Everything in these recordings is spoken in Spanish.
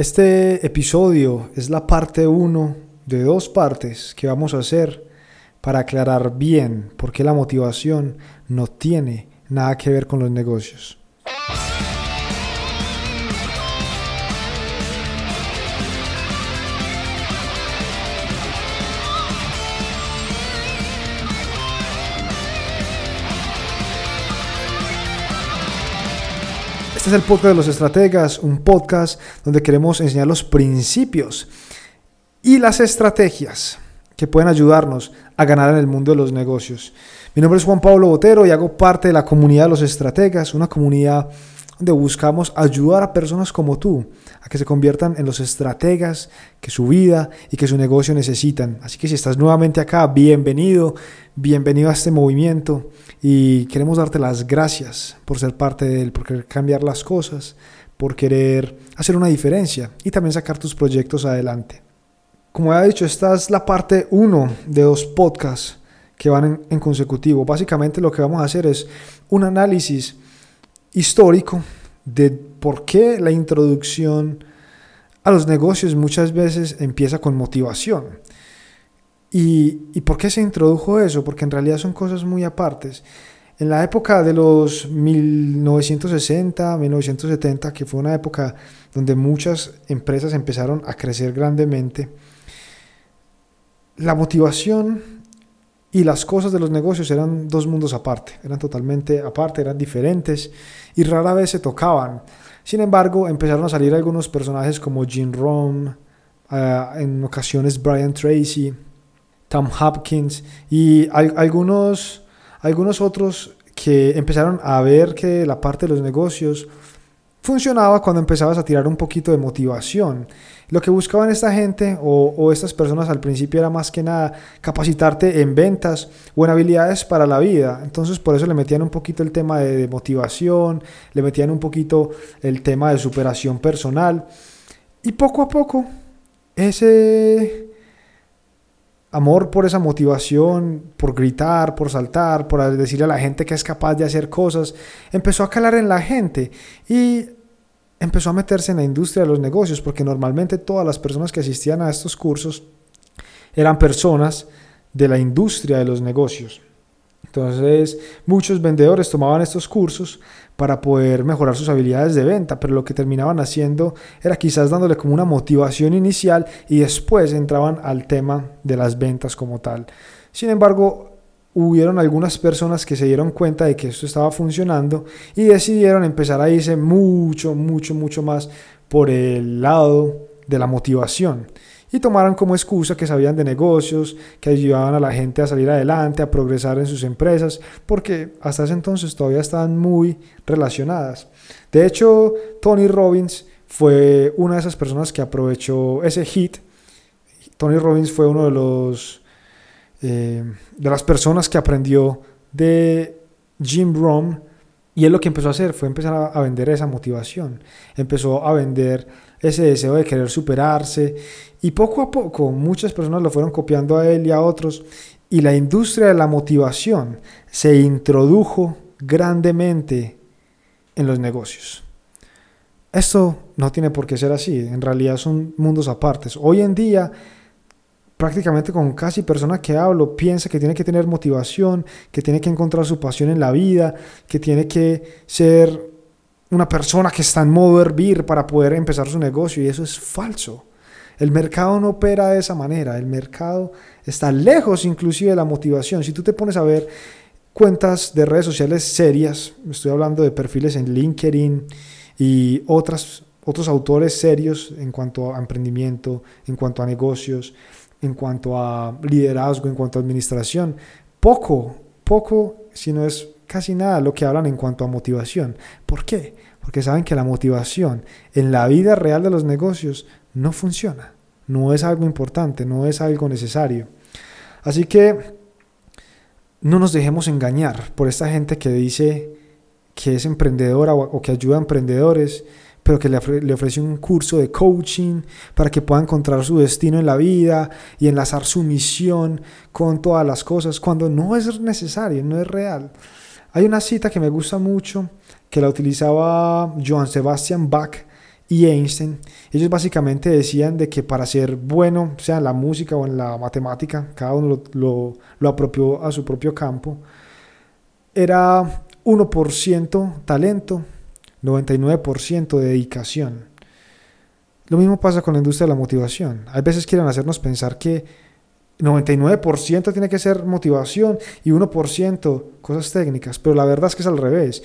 Este episodio es la parte 1 de 2 partes que vamos a hacer para aclarar bien por qué la motivación no tiene nada que ver con los negocios. Este es el podcast de los estrategas, un podcast donde queremos enseñar los principios y las estrategias que pueden ayudarnos a ganar en el mundo de los negocios. Mi nombre es Juan Pablo Botero y hago parte de la comunidad de los estrategas, una comunidad donde buscamos ayudar a personas como tú a que se conviertan en los estrategas que su vida y que su negocio necesitan. Así que si estás nuevamente acá, bienvenido, bienvenido a este movimiento y queremos darte las gracias por ser parte de él, por querer cambiar las cosas, por querer hacer una diferencia y también sacar tus proyectos adelante. Como ya he dicho, esta es la parte 1 de 2 podcasts que van en consecutivo. Básicamente lo que vamos a hacer es un análisis histórico de por qué la introducción a los negocios muchas veces empieza con motivación. ¿Y por qué se introdujo eso? Porque en realidad son cosas muy apartes. En la época de los 1960, 1970, que fue una época donde muchas empresas empezaron a crecer grandemente, la motivación y las cosas de los negocios eran 2 mundos aparte, eran totalmente aparte, eran diferentes y rara vez se tocaban. Sin embargo, empezaron a salir algunos personajes como Jim Rohn, en ocasiones Brian Tracy, Tom Hopkins y algunos otros que empezaron a ver que la parte de los negocios funcionaba cuando empezabas a tirar un poquito de motivación. Lo que buscaban esta gente o estas personas al principio era más que nada capacitarte en ventas o en habilidades para la vida. Entonces por eso le metían un poquito el tema de motivación, le metían un poquito el tema de superación personal y poco a poco ese amor por esa motivación, por gritar, por saltar, por decirle a la gente que es capaz de hacer cosas, empezó a calar en la gente y empezó a meterse en la industria de los negocios, porque normalmente todas las personas que asistían a estos cursos eran personas de la industria de los negocios. Entonces muchos vendedores tomaban estos cursos para poder mejorar sus habilidades de venta, pero lo que terminaban haciendo era quizás dándole como una motivación inicial y después entraban al tema de las ventas como tal. Sin embargo, hubieron algunas personas que se dieron cuenta de que esto estaba funcionando y decidieron empezar a irse mucho más por el lado de la motivación. Y tomaron como excusa que sabían de negocios, que ayudaban a la gente a salir adelante, a progresar en sus empresas, porque hasta ese entonces todavía estaban muy relacionadas. De hecho, Tony Robbins fue una de esas personas que aprovechó ese hit. Tony Robbins fue uno de los de las personas que aprendió de Jim Rohn. Y él lo que empezó a hacer fue empezar a vender esa motivación, empezó a vender ese deseo de querer superarse y poco a poco muchas personas lo fueron copiando a él y a otros y la industria de la motivación se introdujo grandemente en los negocios. Esto no tiene por qué ser así, en realidad son mundos apartes. Hoy en día prácticamente con casi persona que hablo piensa que tiene que tener motivación, que tiene que encontrar su pasión en la vida, que tiene que ser una persona que está en modo hervir para poder empezar su negocio y eso es falso. El mercado no opera de esa manera, el mercado está lejos inclusive de la motivación. Si tú te pones a ver cuentas de redes sociales serias, estoy hablando de perfiles en LinkedIn y otros autores serios en cuanto a emprendimiento, en cuanto a negocios, en cuanto a liderazgo, en cuanto a administración, poco, si no es casi nada lo que hablan en cuanto a motivación. ¿Por qué? Porque saben que la motivación en la vida real de los negocios no funciona, no es algo importante, no es algo necesario. Así que no nos dejemos engañar por esta gente que dice que es emprendedora o que ayuda a emprendedores, pero que le ofrece un curso de coaching para que pueda encontrar su destino en la vida y enlazar su misión con todas las cosas, cuando no es necesario, no es real. Hay una cita que me gusta mucho, que la utilizaba Johann Sebastian Bach y Einstein, ellos básicamente decían de que para ser bueno, sea en la música o en la matemática, cada uno lo apropió a su propio campo, era 1% talento, 99% dedicación. Lo mismo pasa con la industria de la motivación. Hay veces quieren hacernos pensar que 99% tiene que ser motivación y 1% cosas técnicas, pero la verdad es que es al revés.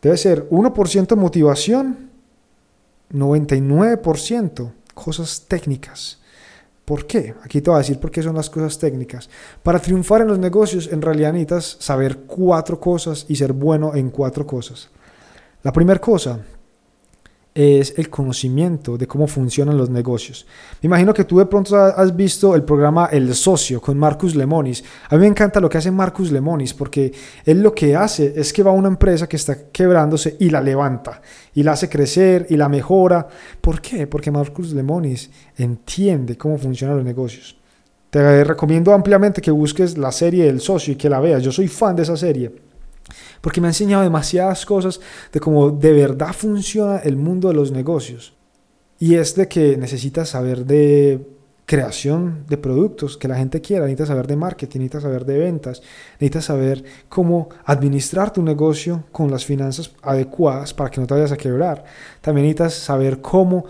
Debe ser 1% motivación, 99% cosas técnicas. ¿Por qué? Aquí te voy a decir por qué son las cosas técnicas. Para triunfar en los negocios, en realidad necesitas saber 4 cosas y ser bueno en 4 cosas. La primera cosa es el conocimiento de cómo funcionan los negocios. Me imagino que tú de pronto has visto el programa El Socio con Marcus Lemonis. A mí me encanta lo que hace Marcus Lemonis, porque él lo que hace es que va a una empresa que está quebrándose y la levanta, y la hace crecer, y la mejora. ¿Por qué? Porque Marcus Lemonis entiende cómo funcionan los negocios. Te recomiendo ampliamente que busques la serie El Socio y que la veas. Yo soy fan de esa serie, porque me ha enseñado demasiadas cosas de cómo de verdad funciona el mundo de los negocios. Y es de que necesitas saber de creación de productos que la gente quiera, necesitas saber de marketing, necesitas saber de ventas, necesitas saber cómo administrar tu negocio con las finanzas adecuadas para que no te vayas a quebrar. También necesitas saber cómo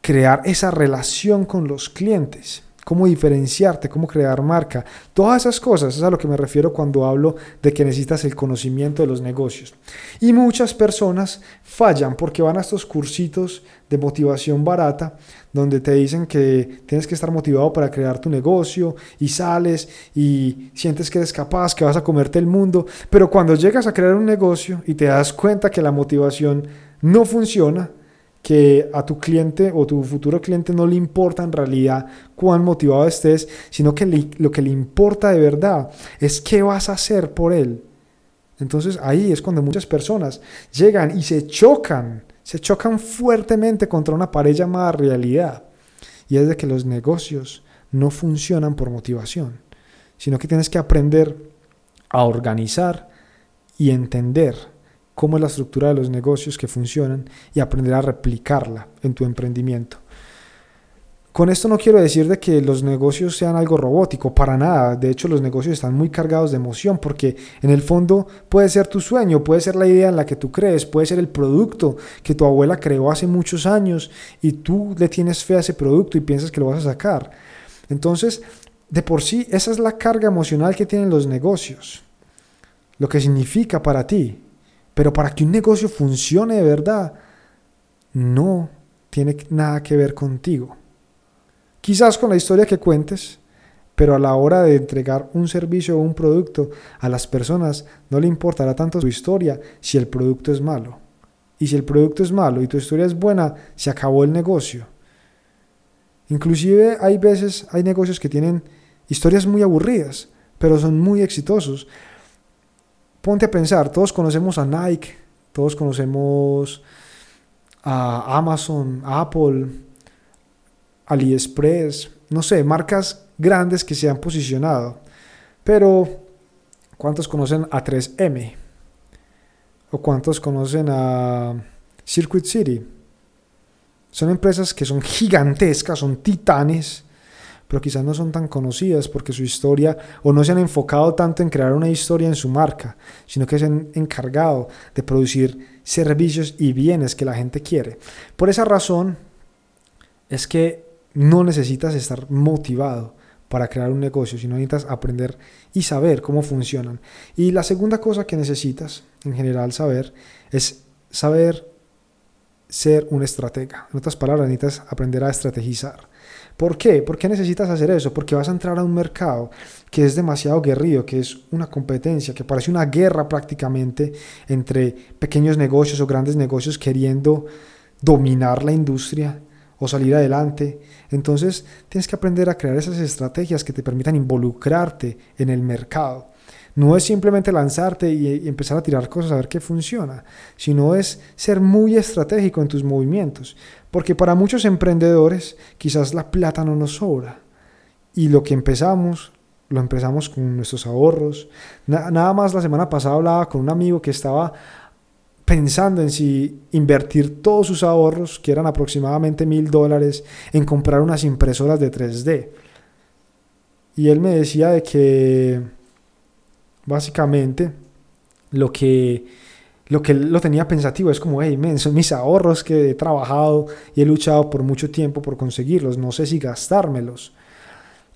crear esa relación con los clientes, cómo diferenciarte, cómo crear marca. Todas esas cosas es a lo que me refiero cuando hablo de que necesitas el conocimiento de los negocios. Y muchas personas fallan porque van a estos cursitos de motivación barata donde te dicen que tienes que estar motivado para crear tu negocio, y sales y sientes que eres capaz, que vas a comerte el mundo, pero cuando llegas a crear un negocio y te das cuenta que la motivación no funciona, que a tu cliente o tu futuro cliente no le importa en realidad cuán motivado estés, sino que lo que le importa de verdad es qué vas a hacer por él. Entonces ahí es cuando muchas personas llegan y se chocan fuertemente contra una pared llamada realidad. Y es de que los negocios no funcionan por motivación, sino que tienes que aprender a organizar y entender cómo es la estructura de los negocios que funcionan y aprender a replicarla en tu emprendimiento. Con esto no quiero decir de que los negocios sean algo robótico, para nada. De hecho, los negocios están muy cargados de emoción, porque en el fondo puede ser tu sueño, puede ser la idea en la que tú crees, puede ser el producto que tu abuela creó hace muchos años y tú le tienes fe a ese producto y piensas que lo vas a sacar. Entonces, de por sí, esa es la carga emocional que tienen los negocios, lo que significa para ti. Pero para que un negocio funcione de verdad, no tiene nada que ver contigo. Quizás con la historia que cuentes, pero a la hora de entregar un servicio o un producto, a las personas no le importará tanto tu historia si el producto es malo. Y si el producto es malo y tu historia es buena, se acabó el negocio. Inclusive hay negocios que tienen historias muy aburridas, pero son muy exitosos. Ponte a pensar, todos conocemos a Nike, todos conocemos a Amazon, a Apple, AliExpress, no sé, marcas grandes que se han posicionado. Pero, ¿cuántos conocen a 3M? ¿O cuántos conocen a Circuit City? Son empresas que son gigantescas, son titanes, pero quizás no son tan conocidas porque su historia, o no se han enfocado tanto en crear una historia en su marca, sino que se han encargado de producir servicios y bienes que la gente quiere. Por esa razón es que no necesitas estar motivado para crear un negocio, sino necesitas aprender y saber cómo funcionan. Y la segunda cosa que necesitas en general saber es saber ser un estratega. En otras palabras, necesitas aprender a estrategizar. ¿Por qué? ¿Por qué necesitas hacer eso? Porque vas a entrar a un mercado que es demasiado guerrido, que es una competencia, que parece una guerra prácticamente entre pequeños negocios o grandes negocios queriendo dominar la industria o salir adelante. Entonces tienes que aprender a crear esas estrategias que te permitan involucrarte en el mercado. No es simplemente lanzarte y empezar a tirar cosas a ver qué funciona, sino es ser muy estratégico en tus movimientos, porque para muchos emprendedores quizás la plata no nos sobra y lo que empezamos, lo empezamos con nuestros ahorros. Nada más la semana pasada hablaba con un amigo que estaba pensando en si invertir todos sus ahorros, que eran aproximadamente $1,000, en comprar unas impresoras de 3D. Y él me decía de que básicamente lo que él lo tenía pensativo es como, hey, men, son mis ahorros que he trabajado y he luchado por mucho tiempo por conseguirlos, no sé si gastármelos.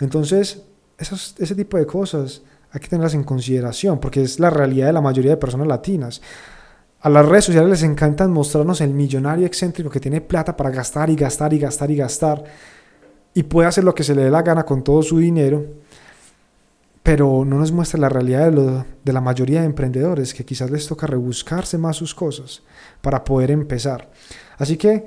Entonces, ese tipo de cosas hay que tenerlas en consideración, porque es la realidad de la mayoría de personas latinas. A las redes sociales les encantan mostrarnos el millonario excéntrico que tiene plata para gastar y gastar y gastar y gastar, y puede hacer lo que se le dé la gana con todo su dinero, pero no nos muestra la realidad de la mayoría de emprendedores, que quizás les toca rebuscarse más sus cosas para poder empezar. Así que,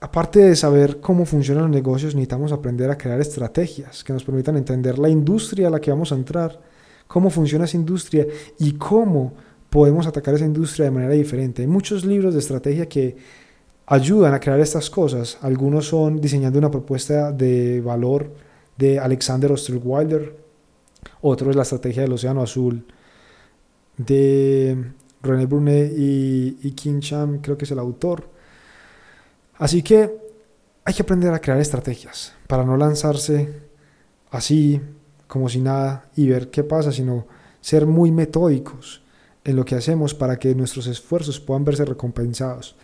aparte de saber cómo funcionan los negocios, necesitamos aprender a crear estrategias que nos permitan entender la industria a la que vamos a entrar, cómo funciona esa industria y cómo podemos atacar esa industria de manera diferente. Hay muchos libros de estrategia que ayudan a crear estas cosas. Algunos son Diseñando una propuesta de valor, de Alexander Osterwalder. Otro es La estrategia del océano azul, de René Brunet y Kim Chan, creo que es el autor. Así que hay que aprender a crear estrategias para no lanzarse así como si nada y ver qué pasa, sino ser muy metódicos en lo que hacemos para que nuestros esfuerzos puedan verse recompensados.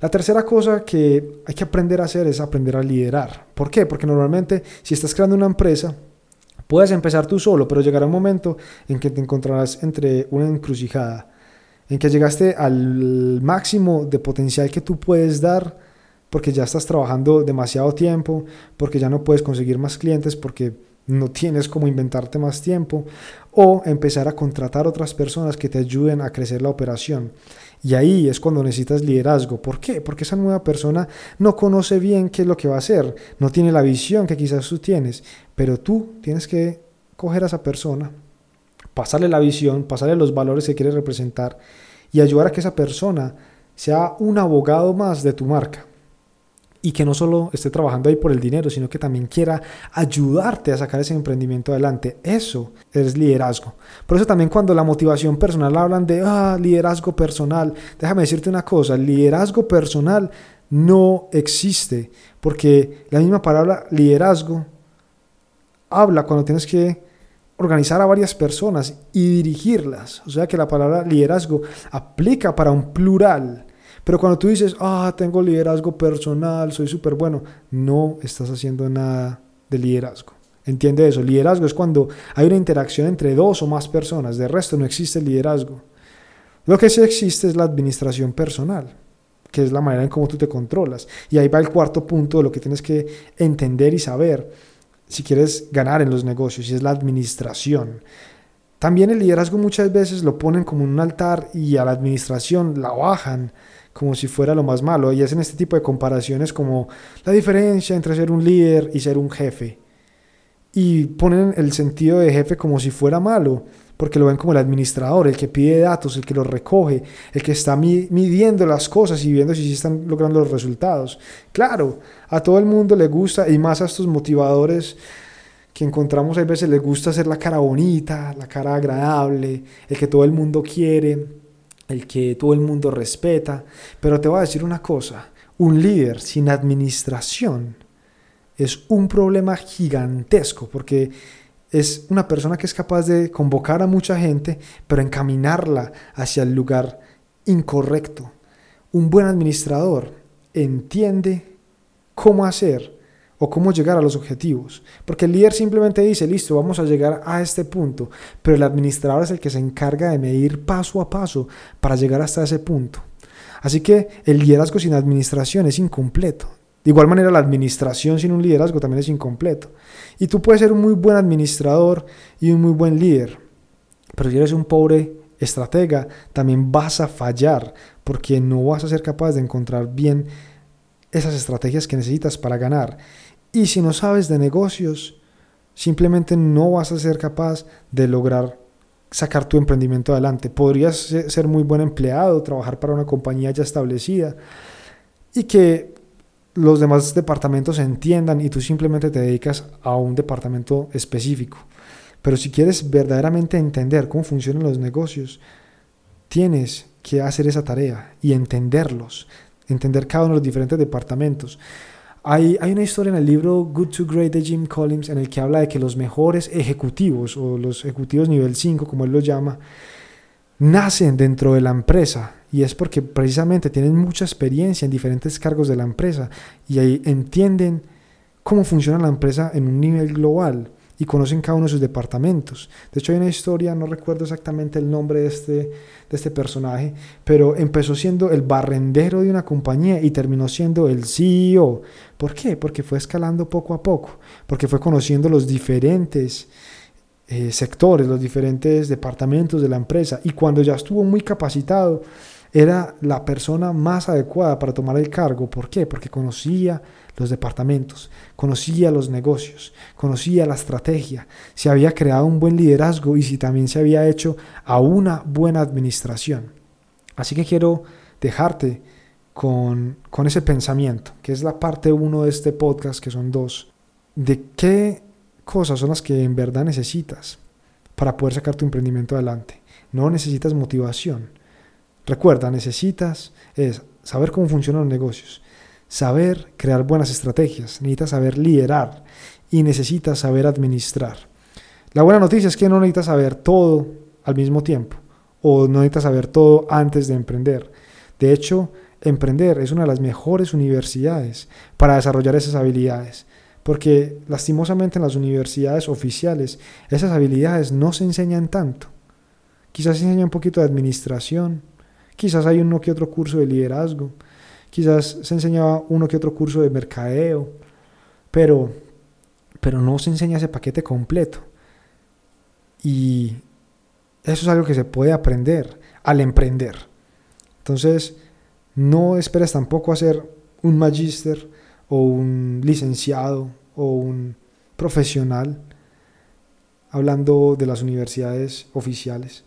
La tercera cosa que hay que aprender a hacer es aprender a liderar. ¿Por qué? Porque normalmente si estás creando una empresa, puedes empezar tú solo, pero llegará un momento en que te encontrarás entre una encrucijada, en que llegaste al máximo de potencial que tú puedes dar, porque ya estás trabajando demasiado tiempo, porque ya no puedes conseguir más clientes, porque no tienes cómo inventarte más tiempo, o empezar a contratar otras personas que te ayuden a crecer la operación. Y ahí es cuando necesitas liderazgo. ¿Por qué? Porque esa nueva persona no conoce bien qué es lo que va a hacer, no tiene la visión que quizás tú tienes, pero tú tienes que coger a esa persona, pasarle la visión, pasarle los valores que quiere representar y ayudar a que esa persona sea un abogado más de tu marca. Y que no solo esté trabajando ahí por el dinero, sino que también quiera ayudarte a sacar ese emprendimiento adelante. Eso es liderazgo. Por eso también cuando la motivación personal hablan de liderazgo personal, déjame decirte una cosa, el liderazgo personal no existe, porque la misma palabra liderazgo habla cuando tienes que organizar a varias personas y dirigirlas. O sea que la palabra liderazgo aplica para un plural. Pero cuando tú dices, tengo liderazgo personal, soy súper bueno, no estás haciendo nada de liderazgo. Entiende eso. Liderazgo es cuando hay una interacción entre dos o más personas. De resto, no existe el liderazgo. Lo que sí existe es la administración personal, que es la manera en cómo tú te controlas. Y ahí va el cuarto punto de lo que tienes que entender y saber si quieres ganar en los negocios, y es la administración. También el liderazgo muchas veces lo ponen como un altar y a la administración la bajan como si fuera lo más malo, y hacen este tipo de comparaciones como la diferencia entre ser un líder y ser un jefe, y ponen el sentido de jefe como si fuera malo, porque lo ven como el administrador, el que pide datos, el que los recoge, el que está midiendo las cosas y viendo si sí están logrando los resultados. Claro, a todo el mundo le gusta, y más a estos motivadores que encontramos a veces, les gusta hacer la cara bonita, la cara agradable, el que todo el mundo quiere, el que todo el mundo respeta. Pero te voy a decir una cosa, un líder sin administración es un problema gigantesco, porque es una persona que es capaz de convocar a mucha gente, pero encaminarla hacia el lugar incorrecto. Un buen administrador entiende cómo hacer o cómo llegar a los objetivos, porque el líder simplemente dice, listo, vamos a llegar a este punto, pero el administrador es el que se encarga de medir paso a paso para llegar hasta ese punto. Así que el liderazgo sin administración es incompleto. De igual manera, la administración sin un liderazgo también es incompleto. Y tú puedes ser un muy buen administrador y un muy buen líder, pero si eres un pobre estratega, también vas a fallar, porque no vas a ser capaz de encontrar bien esas estrategias que necesitas para ganar. Y si no sabes de negocios, simplemente no vas a ser capaz de lograr sacar tu emprendimiento adelante. Podrías ser muy buen empleado, trabajar para una compañía ya establecida y que los demás departamentos entiendan, y tú simplemente te dedicas a un departamento específico. Pero si quieres verdaderamente entender cómo funcionan los negocios, tienes que hacer esa tarea y entenderlos, entender cada uno de los diferentes departamentos. Hay una historia en el libro Good to Great de Jim Collins en el que habla de que los mejores ejecutivos, o los ejecutivos nivel 5 como él los llama, nacen dentro de la empresa, y es porque precisamente tienen mucha experiencia en diferentes cargos de la empresa y ahí entienden cómo funciona la empresa en un nivel global y conocen cada uno de sus departamentos. De hecho, hay una historia, no recuerdo exactamente el nombre de este personaje, pero empezó siendo el barrendero de una compañía y terminó siendo el CEO. ¿Por qué? Porque fue escalando poco a poco, porque fue conociendo los diferentes sectores, los diferentes departamentos de la empresa, y cuando ya estuvo muy capacitado era la persona más adecuada para tomar el cargo. ¿Por qué? Porque conocía los departamentos, conocía los negocios, conocía la estrategia, se había creado un buen liderazgo y si también se había hecho a una buena administración. Así que quiero dejarte con ese pensamiento, que es la parte 1 de este podcast, que son 2, de qué cosas son las que en verdad necesitas para poder sacar tu emprendimiento adelante. No necesitas motivación. Recuerda, necesitas es saber cómo funcionan los negocios, saber crear buenas estrategias, necesitas saber liderar y necesitas saber administrar. La buena noticia es que no necesitas saber todo al mismo tiempo, o no necesitas saber todo antes de emprender. De hecho, emprender es una de las mejores universidades para desarrollar esas habilidades. Porque lastimosamente en las universidades oficiales esas habilidades no se enseñan tanto. Quizás se enseña un poquito de administración, quizás hay uno que otro curso de liderazgo, quizás se enseñaba uno que otro curso de mercadeo, pero no se enseña ese paquete completo. Y eso es algo que se puede aprender al emprender. Entonces, no esperes tampoco hacer un magíster o un licenciado o un profesional, hablando de las universidades oficiales,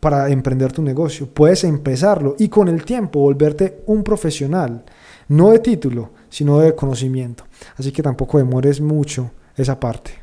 para emprender tu negocio. Puedes empezarlo y con el tiempo volverte un profesional, no de título, sino de conocimiento. Así que tampoco demores mucho esa parte.